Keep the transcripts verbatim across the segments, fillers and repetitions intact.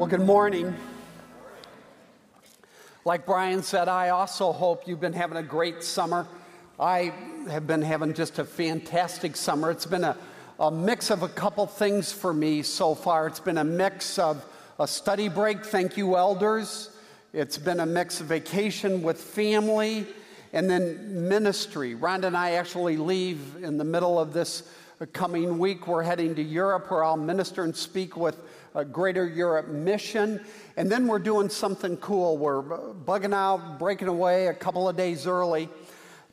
Well, good morning. Like Brian said, I also hope you've been having a great summer. I have been having just a fantastic summer. It's been a, a mix of a couple things for me so far. It's been a mix of a study break, thank you, elders. It's been a mix of vacation with family and then ministry. Rhonda and I actually leave in the middle of this coming week. We're heading to Europe where I'll minister and speak with Uh, Greater Europe Mission, and then we're doing something cool. We're bugging out, breaking away a couple of days early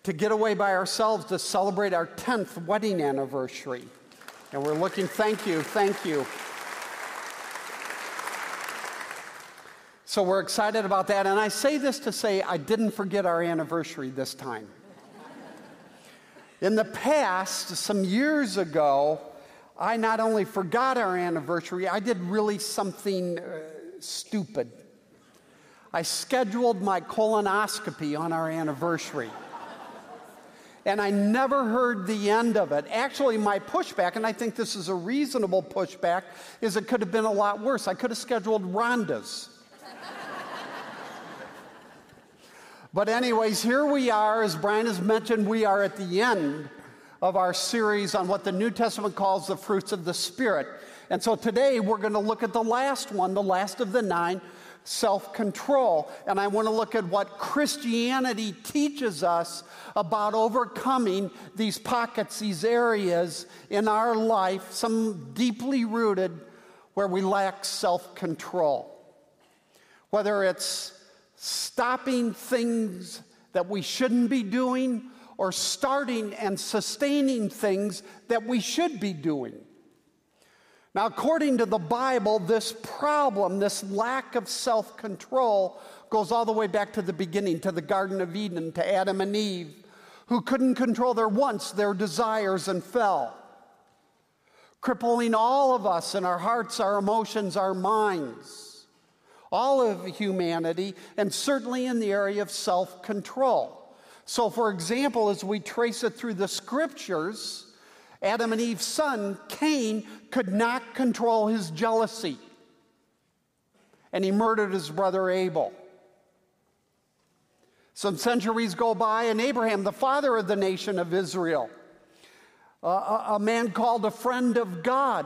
to get away by ourselves to celebrate our tenth wedding anniversary. And we're looking, thank you, thank you. So we're excited about that, and I say this to say I didn't forget our anniversary this time. In the past, some years ago, I not only forgot our anniversary, I did really something uh, stupid. I scheduled my colonoscopy on our anniversary. And I never heard the end of it. Actually, my pushback, and I think this is a reasonable pushback, is it could have been a lot worse. I could have scheduled Rhonda's. But anyways, here we are. As Brian has mentioned, we are at the end of our series on what the New Testament calls the fruits of the Spirit. And so today we're going to look at the last one, the last of the nine, self-control. And I want to look at what Christianity teaches us about overcoming these pockets, these areas in our life, some deeply rooted where we lack self-control. Whether it's stopping things that we shouldn't be doing, or starting and sustaining things that we should be doing. Now, according to the Bible, this problem, this lack of self-control, goes all the way back to the beginning, to the Garden of Eden, to Adam and Eve, who couldn't control their wants, their desires, and fell, crippling all of us in our hearts, our emotions, our minds, all of humanity, and certainly in the area of self-control. So, for example, as we trace it through the Scriptures, Adam and Eve's son, Cain, could not control his jealousy, and he murdered his brother Abel. Some centuries go by, and Abraham, the father of the nation of Israel, a, a man called a friend of God,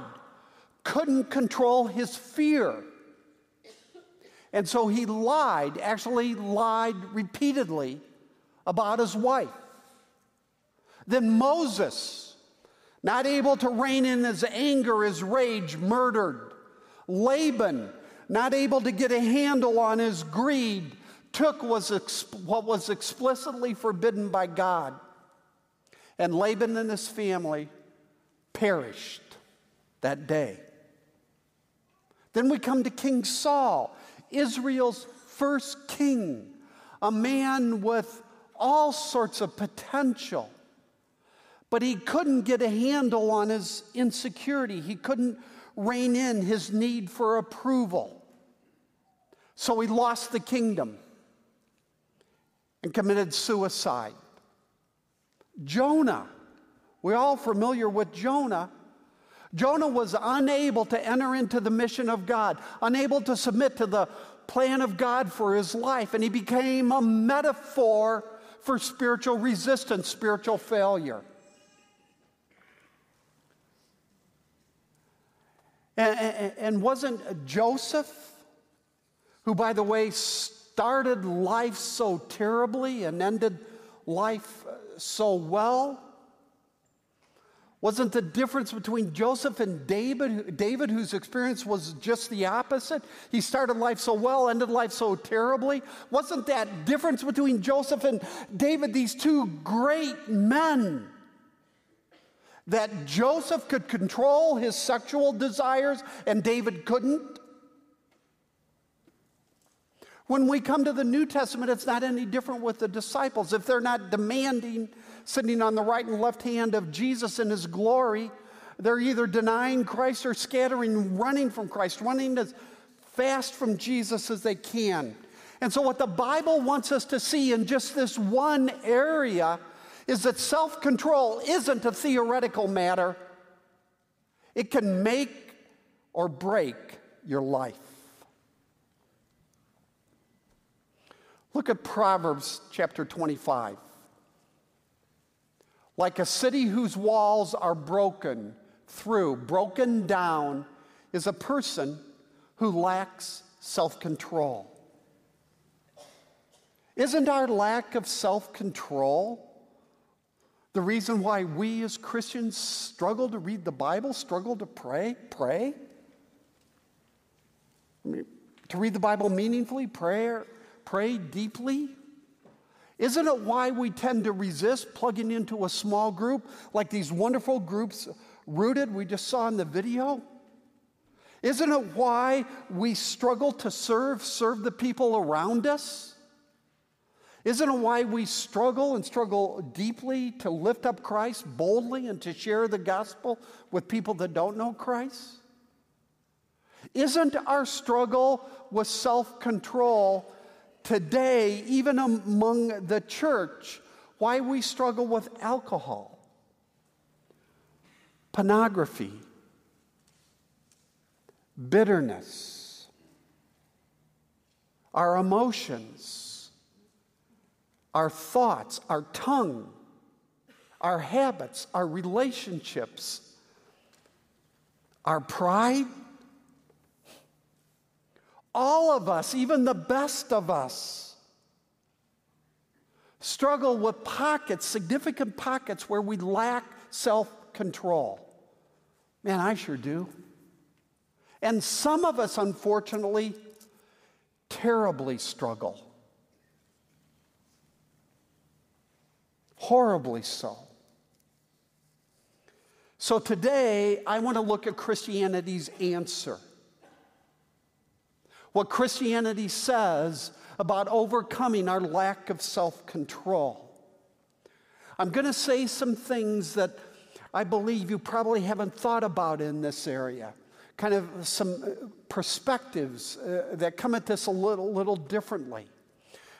couldn't control his fear. And so he lied, actually lied repeatedly, about his wife. Then Moses, not able to rein in his anger, his rage, murdered. Laban, not able to get a handle on his greed, took was exp- what was explicitly forbidden by God. And Laban and his family perished that day. Then we come to King Saul, Israel's first king, a man with all sorts of potential, but he couldn't get a handle on his insecurity. He couldn't rein in his need for approval. So he lost the kingdom and committed suicide. Jonah, we're all familiar with Jonah. Jonah was unable to enter into the mission of God, unable to submit to the plan of God for his life, and he became a metaphor for spiritual resistance, spiritual failure. And, and wasn't Joseph, who, by the way, started life so terribly and ended life so well, wasn't the difference between Joseph and David, David, whose experience was just the opposite? He started life so well, ended life so terribly. Wasn't that difference between Joseph and David, these two great men, that Joseph could control his sexual desires and David couldn't? When we come to the New Testament, it's not any different with the disciples. If they're not demanding sitting on the right and left hand of Jesus in his glory, they're either denying Christ or scattering, running from Christ, running as fast from Jesus as they can. And so what the Bible wants us to see in just this one area is that self-control isn't a theoretical matter. It can make or break your life. Look at Proverbs chapter twenty-five. Like a city whose walls are broken through, broken down, is a person who lacks self-control. Isn't our lack of self-control the reason why we as Christians struggle to read the Bible, struggle to pray, pray? I mean, to read the Bible meaningfully, prayer, pray deeply? Isn't it why we tend to resist plugging into a small group like these wonderful groups Rooted we just saw in the video? Isn't it why we struggle to serve, serve the people around us? Isn't it why we struggle and struggle deeply to lift up Christ boldly and to share the gospel with people that don't know Christ? Isn't our struggle with self-control today, even among the church, why we struggle with alcohol, pornography, bitterness, our emotions, our thoughts, our tongue, our habits, our relationships, our pride? All of us, even the best of us, struggle with pockets, significant pockets where we lack self-control. Man, I sure do. And some of us, unfortunately, terribly struggle. Horribly so. So today, I want to look at Christianity's answer. What Christianity says about overcoming our lack of self-control. I'm going to say some things that I believe you probably haven't thought about in this area. Kind of some perspectives uh, that come at this a little, little differently.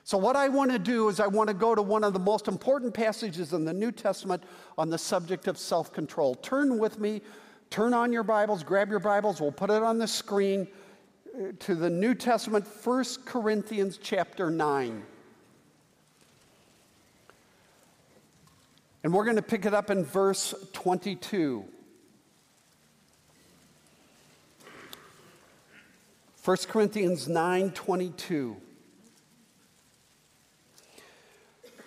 So what I want to do is I want to go to one of the most important passages in the New Testament on the subject of self-control. Turn with me, turn on your Bibles, grab your Bibles, we'll put it on the screen, to the New Testament, First Corinthians chapter nine. And we're going to pick it up in verse twenty-two. First Corinthians nine twenty-two.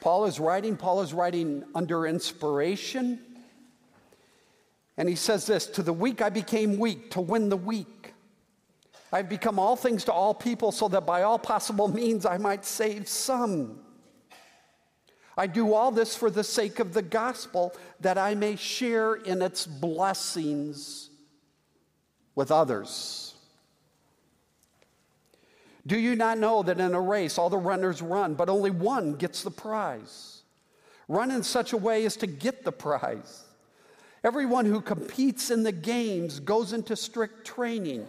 Paul is writing, Paul is writing under inspiration, and he says this, "To the weak I became weak, to win the weak. I've become all things to all people, so that by all possible means I might save some. I do all this for the sake of the gospel, that I may share in its blessings with others. Do you not know that in a race all the runners run, but only one gets the prize? Run in such a way as to get the prize. Everyone who competes in the games goes into strict training.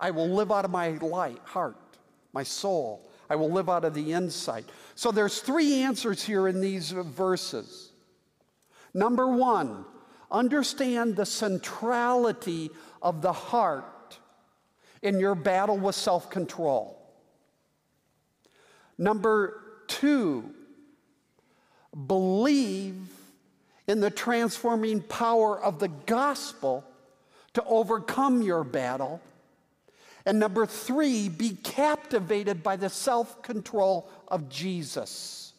I will live out of my light, heart, my soul. I will live out of the insight." So there's three answers here in these verses. Number one, understand the centrality of the heart in your battle with self-control. Number two, believe in the transforming power of the gospel to overcome your battle. And number three, be captivated by the self-control of Jesus.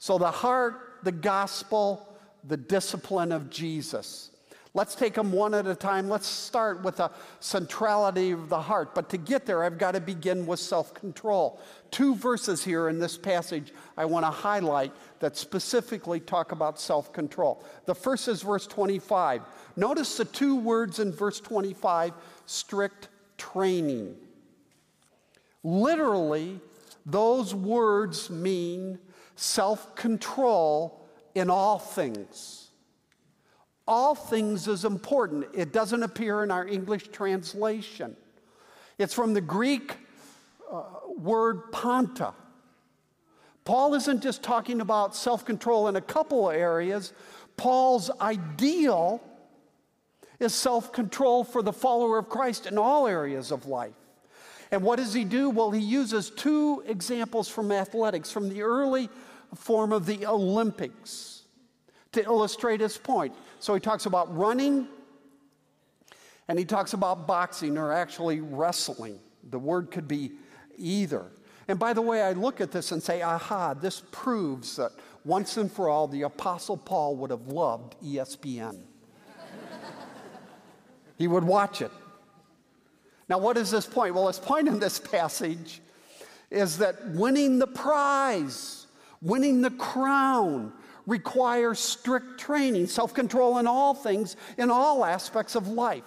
So the heart, the gospel, the discipline of Jesus. Let's take them one at a time. Let's start with the centrality of the heart. But to get there, I've got to begin with self-control. Two verses here in this passage I want to highlight that specifically talk about self-control. The first is verse twenty-five. Notice the two words in verse twenty-five, strict training. Literally, Those words mean self-control in all things. All things is important. It doesn't appear in our English translation. It's from the Greek uh, word panta. Paul isn't just talking about self-control in a couple of areas. Paul's ideal is self-control for the follower of Christ in all areas of life. And what does he do? Well, he uses two examples from athletics, from the early form of the Olympics, to illustrate his point. So he talks about running, and he talks about boxing, or actually wrestling. The word could be either. And by the way, I look at this and say, aha, this proves that once and for all, the Apostle Paul would have loved E S P N. He would watch it. Now, what is his point? Well, his point in this passage is that winning the prize, winning the crown, requires strict training, self-control in all things, in all aspects of life.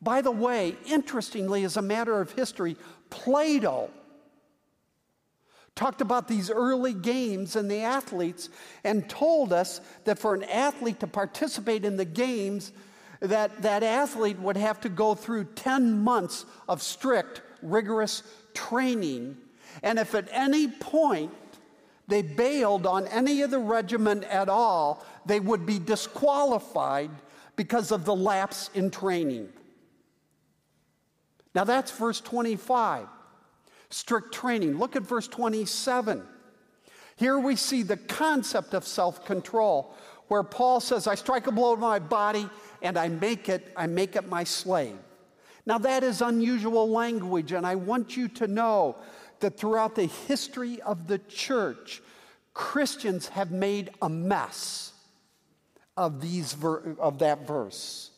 By the way, interestingly, as a matter of history, Plato talked about these early games and the athletes and told us that for an athlete to participate in the games, that that athlete would have to go through ten months of strict, rigorous training. And if at any point they bailed on any of the regimen at all, they would be disqualified because of the lapse in training. Now that's verse twenty-five. Strict training. Look at verse twenty-seven. Here we see the concept of self-control, where Paul says, I strike a blow to my body and I make it, I make it my slave. Now that is unusual language, and I want you to know that throughout the history of the church, Christians have made a mess of, these ver- of that verse.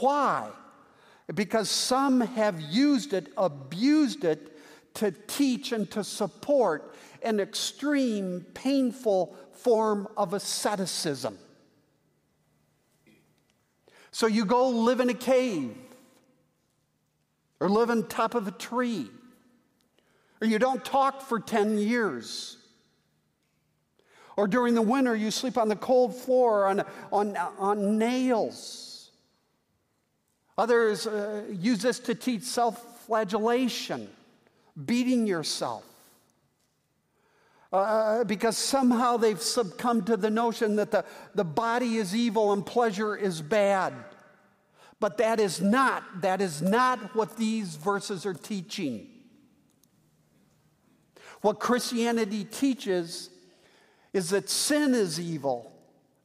Why? Because some have used it, abused it, to teach and to support an extreme, painful form of asceticism. So you go live in a cave, or live on top of a tree, or you don't talk for ten years, or during the winter you sleep on the cold floor, on, on, on nails. Others uh, use this to teach self-flagellation, beating yourself, uh, because somehow they've succumbed to the notion that the, the body is evil and pleasure is bad. But that is not, that is not what these verses are teaching. What Christianity teaches is that sin is evil,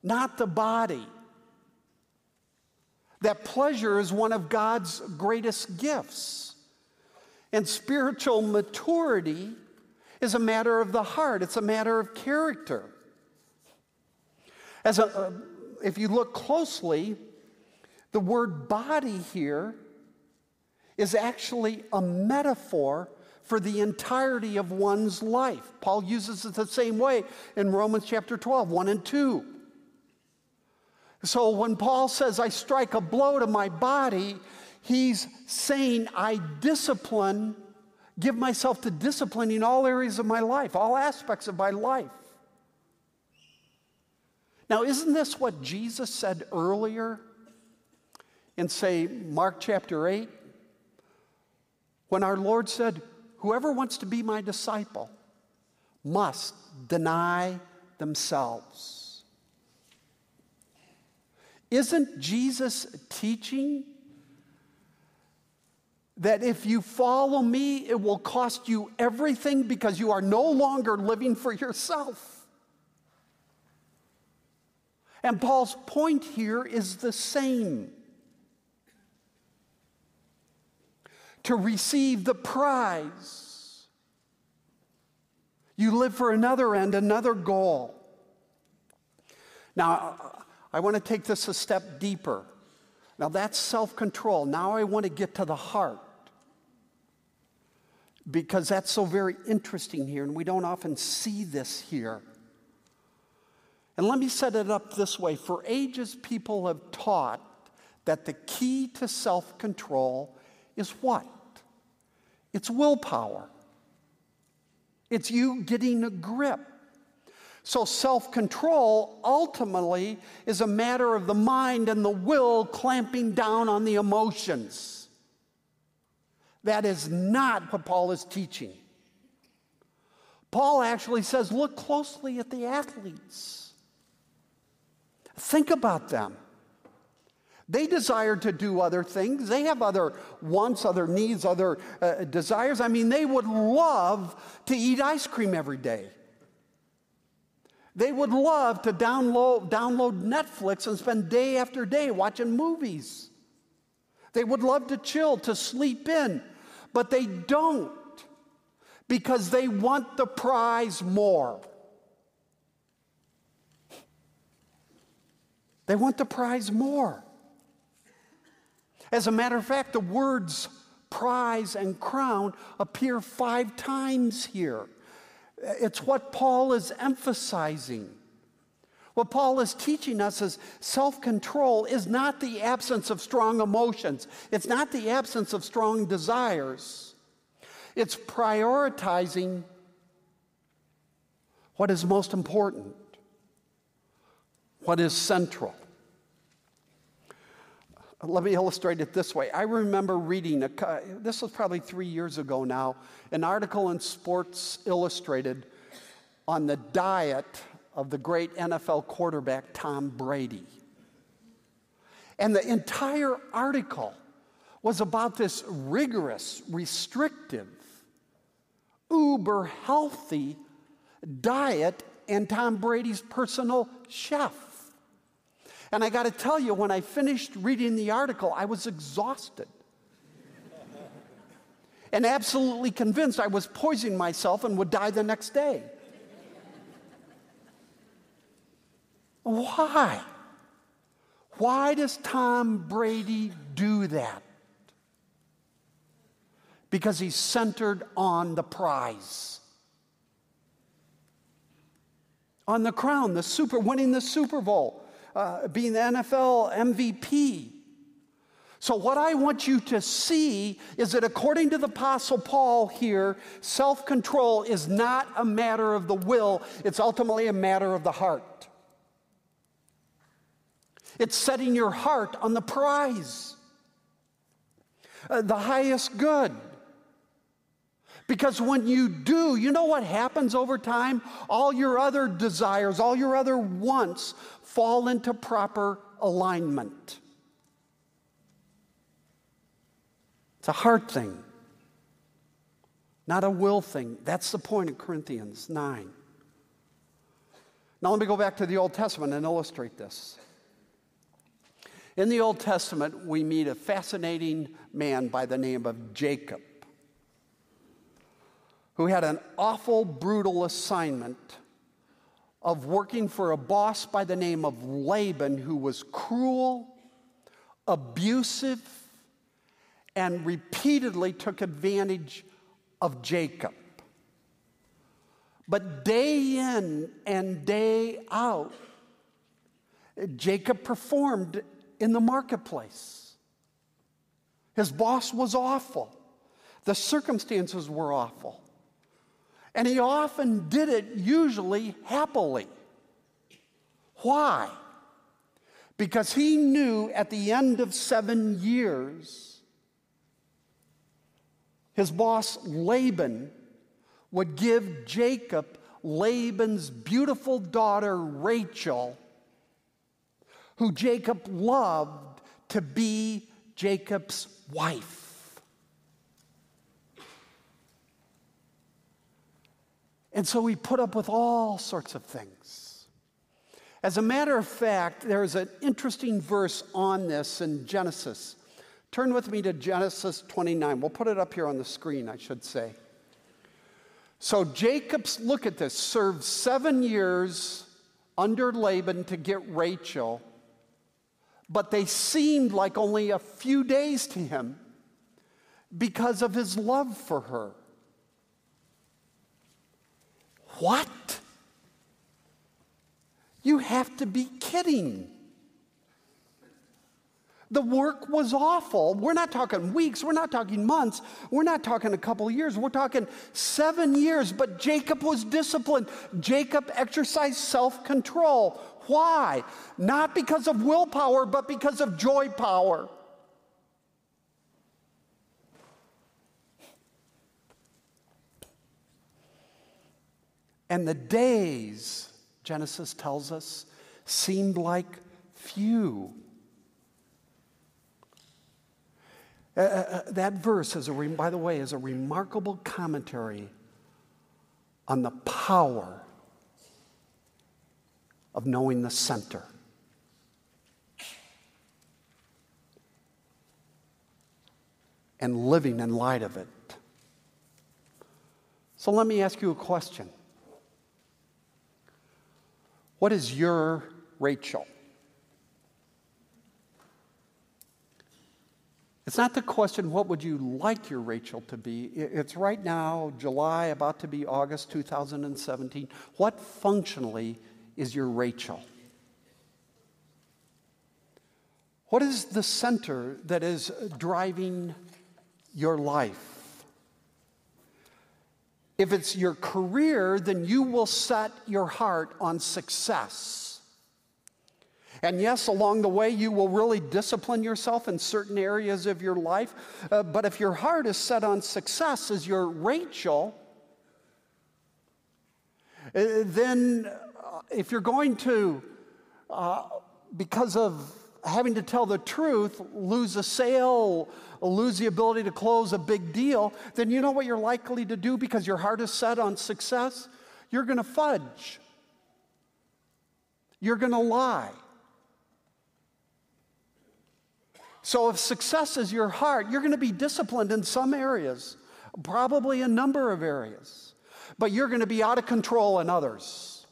not the body. That pleasure is one of God's greatest gifts. And spiritual maturity is a matter of the heart. It's a matter of character. As a, uh, if you look closely, the word body here is actually a metaphor for the entirety of one's life. Paul uses it the same way in Romans chapter twelve, one and two. So when Paul says, I strike a blow to my body, he's saying, I discipline, give myself to discipline in all areas of my life, all aspects of my life. Now, isn't this what Jesus said earlier in, say, Mark chapter eight? When our Lord said, whoever wants to be my disciple must deny themselves. Isn't Jesus teaching that if you follow me, it will cost you everything because you are no longer living for yourself? And Paul's point here is the same. To receive the prize, you live for another end, another goal. Now, I want to take this a step deeper. Now that's self-control. Now I want to get to the heart, because that's so very interesting here, and we don't often see this here. And let me set it up this way. For ages, people have taught that the key to self-control is what? It's willpower. It's you getting a grip. So self-control ultimately is a matter of the mind and the will clamping down on the emotions. That is not what Paul is teaching. Paul actually says, look closely at the athletes. Think about them. They desire to do other things. They have other wants, other needs, other uh, desires. I mean, they would love to eat ice cream every day. They would love to download, download Netflix and spend day after day watching movies. They would love to chill, to sleep in, but they don't because they want the prize more. They want the prize more. As a matter of fact, the words prize and crown appear five times here. It's what Paul is emphasizing. What Paul is teaching us is self-control is not the absence of strong emotions. It's not the absence of strong desires. It's prioritizing what is most important, what is central. Let me illustrate it this way. I remember reading, a, this was probably three years ago now, an article in Sports Illustrated on the diet of the great N F L quarterback Tom Brady. And the entire article was about this rigorous, restrictive, uber-healthy diet and Tom Brady's personal chef. And I got to tell you, when I finished reading the article, I was exhausted and absolutely convinced I was poisoning myself and would die the next day. Why? Why does Tom Brady do that? Because he's centered on the prize. On the crown, the super, winning the Super Bowl. Uh, being the N F L M V P. So what I want you to see is that according to the Apostle Paul here, self-control is not a matter of the will. It's ultimately a matter of the heart. It's setting your heart on the prize, uh, the highest good. Because when you do, you know what happens over time? All your other desires, all your other wants fall into proper alignment. It's a heart thing, not a will thing. That's the point of Corinthians nine. Now let me go back to the Old Testament and illustrate this. In the Old Testament, we meet a fascinating man by the name of Jacob, who had an awful, brutal assignment of working for a boss by the name of Laban, who was cruel, abusive, and repeatedly took advantage of Jacob. But day in and day out, Jacob performed in the marketplace. His boss was awful. The circumstances were awful. And he often did it, usually happily. Why? Because he knew at the end of seven years, his boss Laban would give Jacob Laban's beautiful daughter Rachel, who Jacob loved, to be Jacob's wife. And so he put up with all sorts of things. As a matter of fact, there is an interesting verse on this in Genesis. Turn with me to Genesis twenty-nine. We'll put it up here on the screen, I should say. So Jacob's, look at this, served seven years under Laban to get Rachel, but they seemed like only a few days to him because of his love for her. What? You have to be kidding. The work was awful. We're not talking weeks. We're not talking months. We're not talking a couple of years. We're talking seven years. But Jacob was disciplined. Jacob exercised self-control. Why? Not because of willpower, but because of joy power. And the days, Genesis tells us, seemed like few. Uh, uh, that verse, is a re- by the way, is a remarkable commentary on the power of knowing the center. And living in light of it. So let me ask you a question. What is your Rachel? It's not the question, what would you like your Rachel to be? It's right now, July, about to be August two thousand seventeen. What functionally is your Rachel? What is the center that is driving your life? If it's your career, then you will set your heart on success. And yes, along the way, you will really discipline yourself in certain areas of your life. Uh, but if your heart is set on success as your Rachel, uh, then uh, if you're going to, uh, because of having to tell the truth, lose a sale, lose the ability to close a big deal, then you know what you're likely to do because your heart is set on success? You're going to fudge. You're going to lie. So if success is your heart, you're going to be disciplined in some areas, probably a number of areas, but you're going to be out of control in others.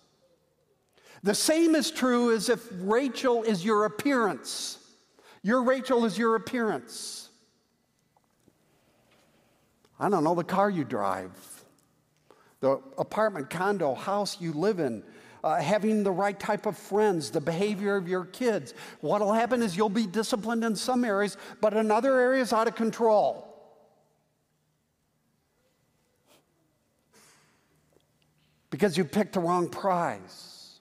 The same is true as if Rachel is your appearance. Your Rachel is your appearance. I don't know, the car you drive, the apartment, condo, house you live in, Uh, having the right type of friends, the behavior of your kids. What will happen is you'll be disciplined in some areas, but in other areas out of control. Because you picked the wrong prize.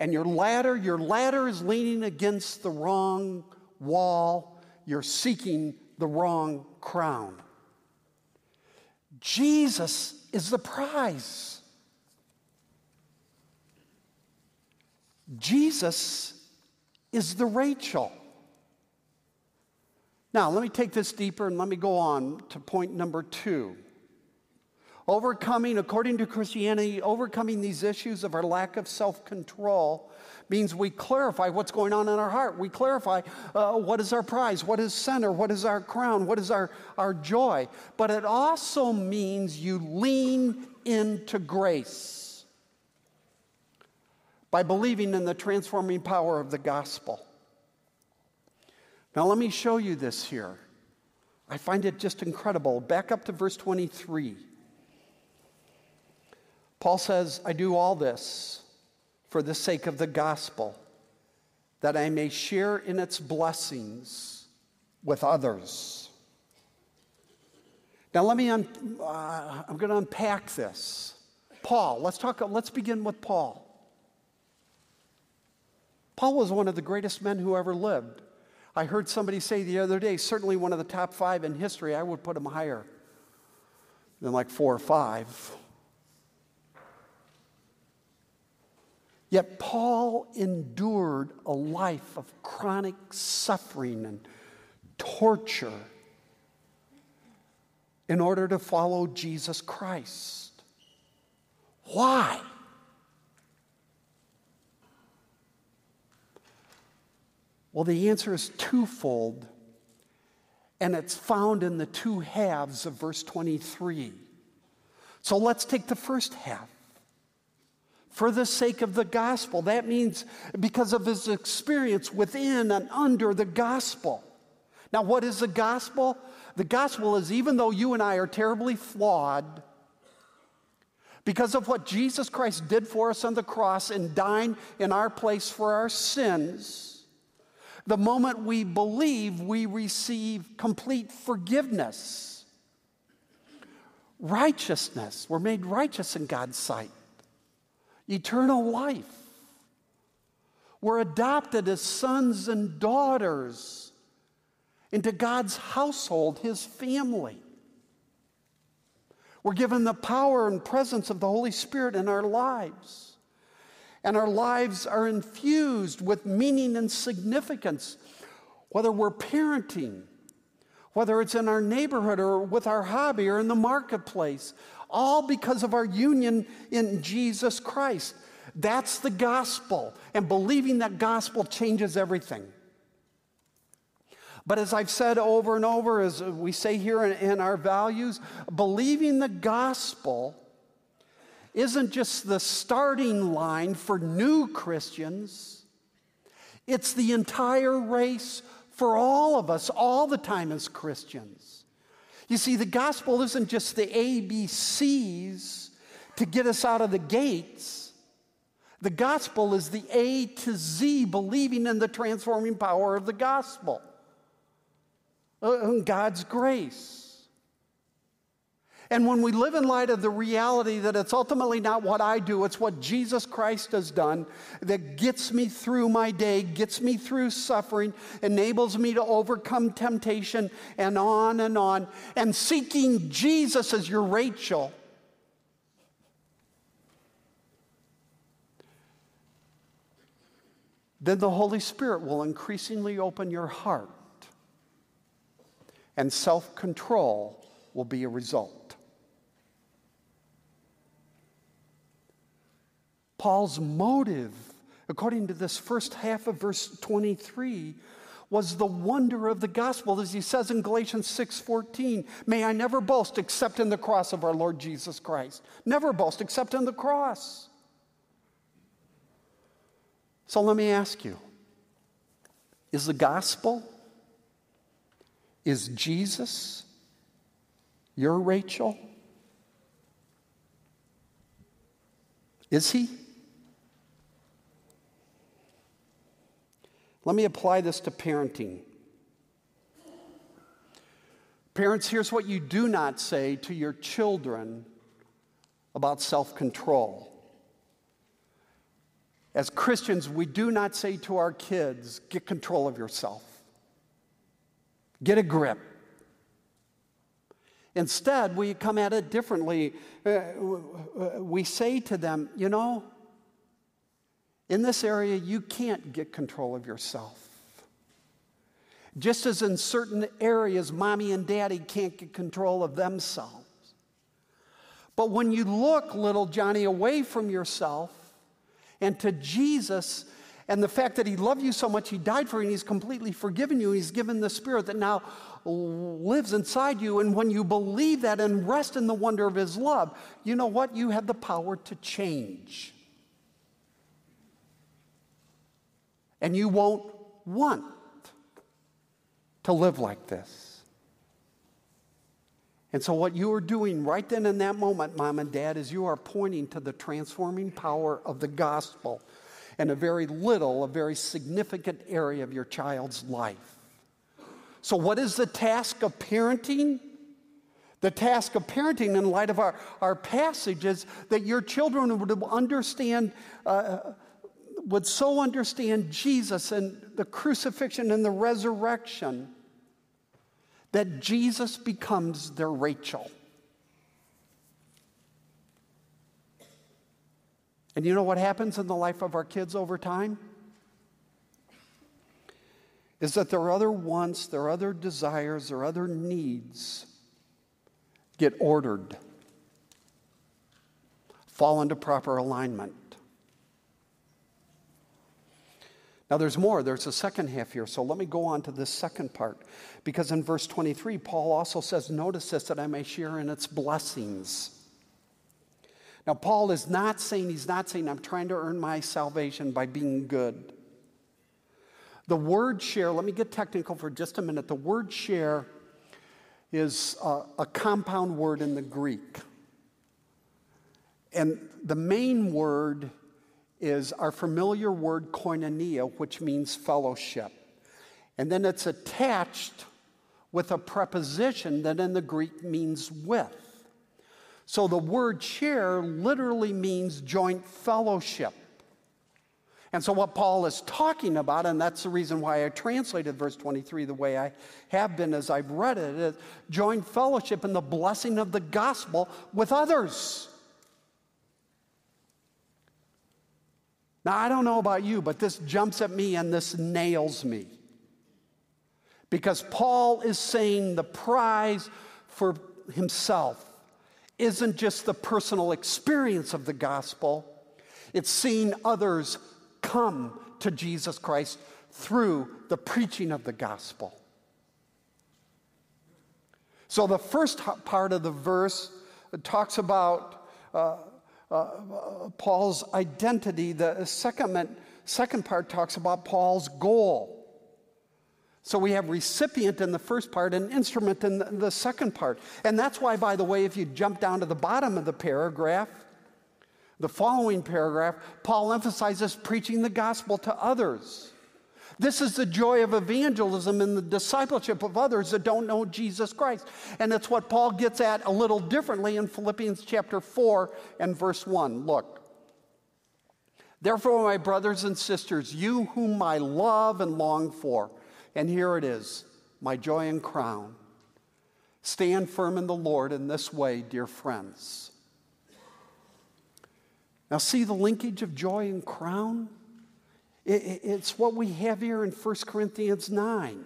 And your ladder, your ladder is leaning against the wrong wall. You're seeking the wrong crown. Jesus is the prize. Jesus is the Rachel. Now, let me take this deeper and let me go on to point number two. Overcoming, according to Christianity, overcoming these issues of our lack of self-control means we clarify what's going on in our heart. We clarify uh, what is our prize, what is center, what is our crown, what is our, our joy. But it also means you lean into grace. By believing in the transforming power of the gospel. Now let me show you this here. I find it just incredible. Back up to verse twenty-three. Paul says, I do all this for the sake of the gospel, that I may share in its blessings with others. Now let me, un- uh, I'm going to unpack this. Paul, let's talk, let's begin with Paul. Paul was one of the greatest men who ever lived. I heard somebody say the other day, certainly one of the top five in history. I would put him higher than like four or five. Yet Paul endured a life of chronic suffering and torture in order to follow Jesus Christ. Why? Well, the answer is twofold, and it's found in the two halves of verse twenty-three. So let's take the first half. For the sake of the gospel, that means because of his experience within and under the gospel. Now, what is the gospel? The gospel is even though you and I are terribly flawed, because of what Jesus Christ did for us on the cross in dying in our place for our sins, The moment we believe, we receive complete forgiveness, righteousness. We're made righteous in God's sight. Eternal life. We're adopted as sons and daughters into God's household, His family. We're given the power and presence of the Holy Spirit in our lives. And our lives are infused with meaning and significance, whether we're parenting, whether it's in our neighborhood or with our hobby or in the marketplace, all because of our union in Jesus Christ. That's the gospel, and believing that gospel changes everything. But as I've said over and over, as we say here in, in our values, believing the gospel isn't just the starting line for new Christians. It's the entire race for all of us all the time as Christians. You see, the gospel isn't just the A B Cs to get us out of the gates. The gospel is the A to Z, believing in the transforming power of the gospel, God's grace. And when we live in light of the reality that it's ultimately not what I do, it's what Jesus Christ has done that gets me through my day, gets me through suffering, enables me to overcome temptation, and on and on. And seeking Jesus as your Rachel . Then the Holy Spirit will increasingly open your heart, and self-control will be a result. Paul's motive, according to this first half of verse twenty-three, was the wonder of the gospel, as he says in Galatians six fourteen, "May I never boast except in the cross of our Lord Jesus Christ." Never boast except in the cross. So let me ask you, is the gospel, is Jesus your Rachel? Is he? Let me apply this to parenting. Parents, here's what you do not say to your children about self-control. As Christians, we do not say to our kids, "Get control of yourself. Get a grip." Instead, we come at it differently. We say to them, "You know, in this area, you can't get control of yourself. Just as in certain areas, mommy and daddy can't get control of themselves. But when you look, little Johnny, away from yourself, and to Jesus, and the fact that He loved you so much, He died for you, and He's completely forgiven you, and He's given the Spirit that now lives inside you, and when you believe that and rest in the wonder of His love, you know what? You have the power to change. And you won't want to live like this." And so what you are doing right then in that moment, mom and dad, is you are pointing to the transforming power of the gospel in a very little, a very significant area of your child's life. So what is the task of parenting? The task of parenting, in light of our, our passage, is that your children would understand, uh, would so understand Jesus and the crucifixion and the resurrection that Jesus becomes their Rachel. And you know what happens in the life of our kids over time? Is that their other wants, their other desires, their other needs get ordered, fall into proper alignment. Now there's more, there's a second half here, so let me go on to this second part. Because in verse twenty-three, Paul also says, "Notice this, that I may share in its blessings." Now Paul is not saying, he's not saying, "I'm trying to earn my salvation by being good." The word share, let me get technical for just a minute. The word share is a, a compound word in the Greek. And the main word is our familiar word koinonia, which means fellowship. And then it's attached with a preposition that in the Greek means with. So the word share literally means joint fellowship. And so what Paul is talking about, and that's the reason why I translated verse twenty-three the way I have been as I've read it, is joint fellowship in the blessing of the gospel with others. Now, I don't know about you, but this jumps at me and this nails me. Because Paul is saying the prize for himself isn't just the personal experience of the gospel, it's seeing others come to Jesus Christ through the preaching of the gospel. So the first part of the verse talks about uh, uh, Paul's identity. The second, second part talks about Paul's goal. So we have recipient in the first part and instrument in the second part. And that's why, by the way, if you jump down to the bottom of the paragraph, the following paragraph, Paul emphasizes preaching the gospel to others. This is the joy of evangelism and the discipleship of others that don't know Jesus Christ. And that's what Paul gets at a little differently in Philippians chapter four and verse one. Look. Therefore, my brothers and sisters, you whom I love and long for, and here it is, my joy and crown. Stand firm in the Lord in this way, dear friends. Now see the linkage of joy and crown? It, it's what we have here in First Corinthians nine.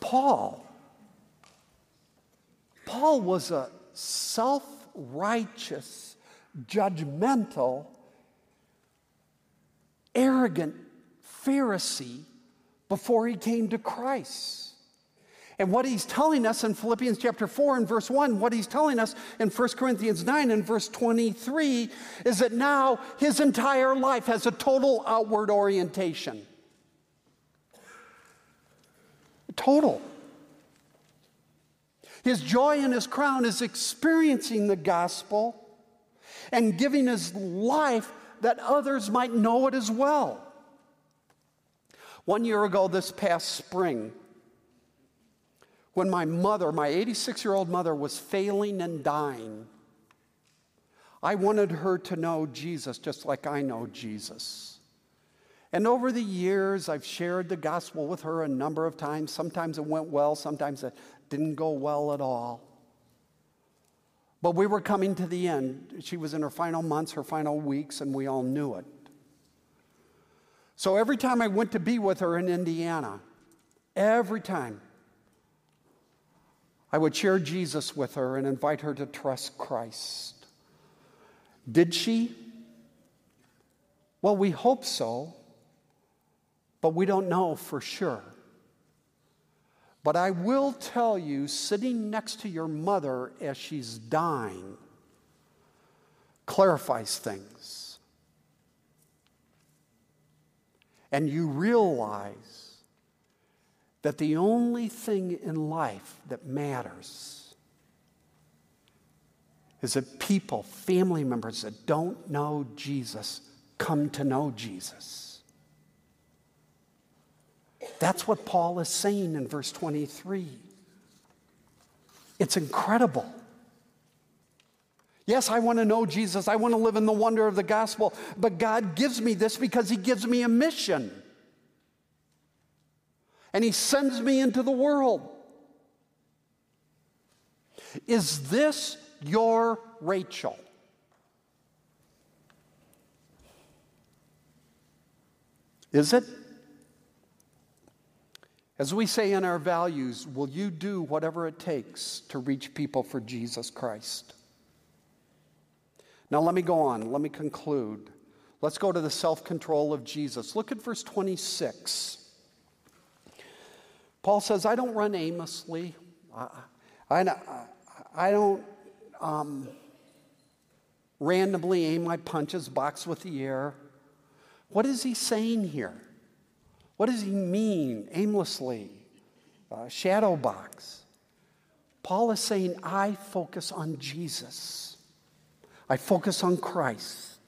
Paul. Paul was a self-righteous, judgmental, arrogant Pharisee before he came to Christ. And what he's telling us in Philippians chapter four and verse one, what he's telling us in First Corinthians nine and verse twenty-three is that now his entire life has a total outward orientation. Total. His joy and his crown is experiencing the gospel and giving his life that others might know it as well. One year ago this past spring, when my mother, my eighty-six-year-old mother, was failing and dying, I wanted her to know Jesus just like I know Jesus. And over the years, I've shared the gospel with her a number of times. Sometimes it went well, sometimes it didn't go well at all. But we were coming to the end. She was in her final months, her final weeks, and we all knew it. So every time I went to be with her in Indiana, every time, I would share Jesus with her and invite her to trust Christ. Did she? Well, we hope so, but we don't know for sure. But I will tell you, sitting next to your mother as she's dying clarifies things. And you realize that the only thing in life that matters is that people, family members that don't know Jesus, come to know Jesus. That's what Paul is saying in verse twenty-three. It's incredible. Yes, I want to know Jesus. I want to live in the wonder of the gospel. But God gives me this because he gives me a mission. And he sends me into the world. Is this your Rachel? Is it? As we say in our values, will you do whatever it takes to reach people for Jesus Christ? Now let me go on. Let me conclude. Let's go to the self-control of Jesus. Look at verse twenty-six. Paul says, I don't run aimlessly. I, I, I don't um, randomly aim my punches, box with the air. What is he saying here? What does he mean, aimlessly, uh, shadow box? Paul is saying, I focus on Jesus. I focus on Christ.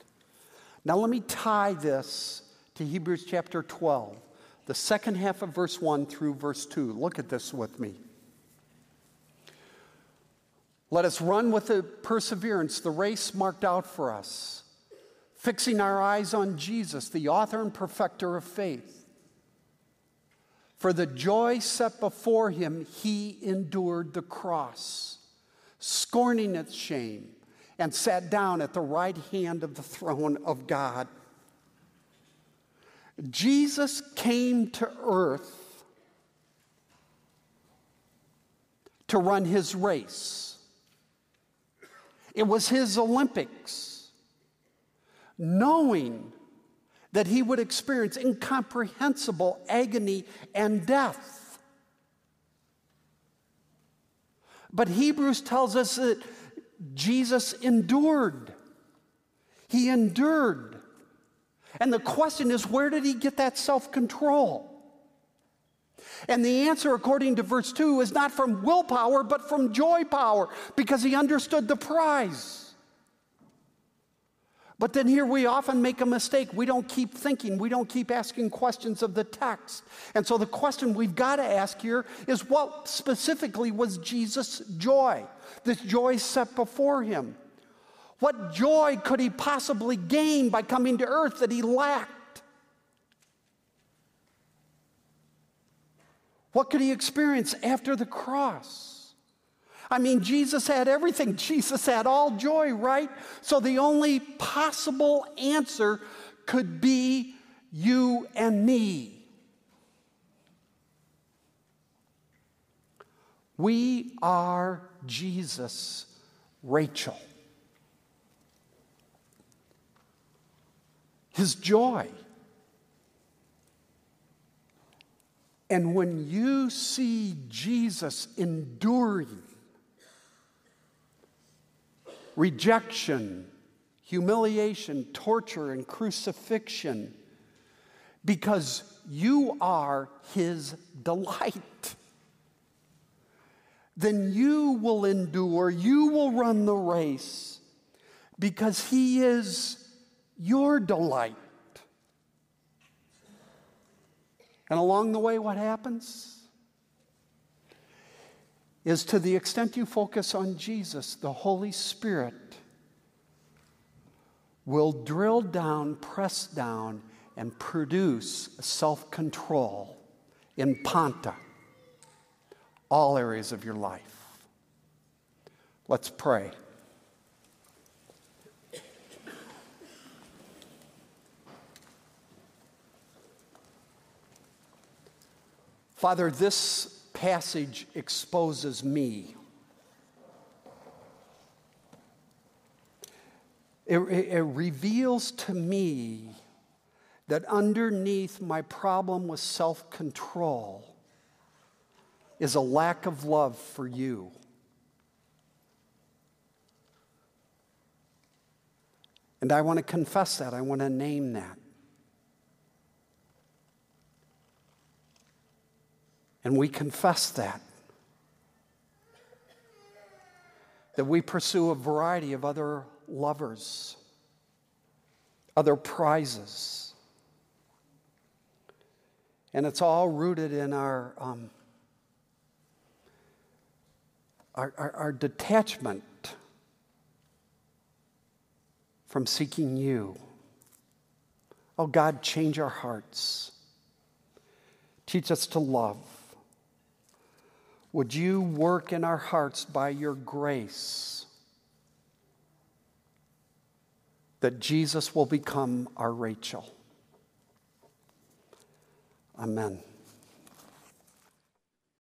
Now let me tie this to Hebrews chapter twelve. the second half of verse one through verse two. Look at this with me. Let us run with the perseverance the race marked out for us, fixing our eyes on Jesus, the author and perfecter of faith. For the joy set before him, he endured the cross, scorning its shame, and sat down at the right hand of the throne of God. Jesus came to earth to run his race. It was his Olympics, knowing that he would experience incomprehensible agony and death. But Hebrews tells us that Jesus endured. He endured. And the question is, where did he get that self-control? And the answer, according to verse two, is not from willpower, but from joy power, because he understood the prize. But then here we often make a mistake. We don't keep thinking. We don't keep asking questions of the text. And so the question we've got to ask here is, what specifically was Jesus' joy, this joy set before him? What joy could he possibly gain by coming to earth that he lacked? What could he experience after the cross? I mean, Jesus had everything. Jesus had all joy, right? So the only possible answer could be you and me. We are Jesus' Rachel. His joy. And when you see Jesus enduring rejection, humiliation, torture, and crucifixion, because you are his delight, then you will endure, you will run the race, because he is your delight. And along the way, what happens is, to the extent you focus on Jesus, the Holy Spirit will drill down, press down, and produce self-control in Ponta, all areas of your life. Let's pray. Father, this passage exposes me. It, it, it reveals to me that underneath my problem with self-control is a lack of love for you. And I want to confess that. I want to name that. And we confess that, that we pursue a variety of other lovers, other prizes. And it's all rooted in our, um, our, our, our detachment from seeking you. Oh God, change our hearts. Teach us to love. Would you work in our hearts by your grace that Jesus will become our Rachel? Amen.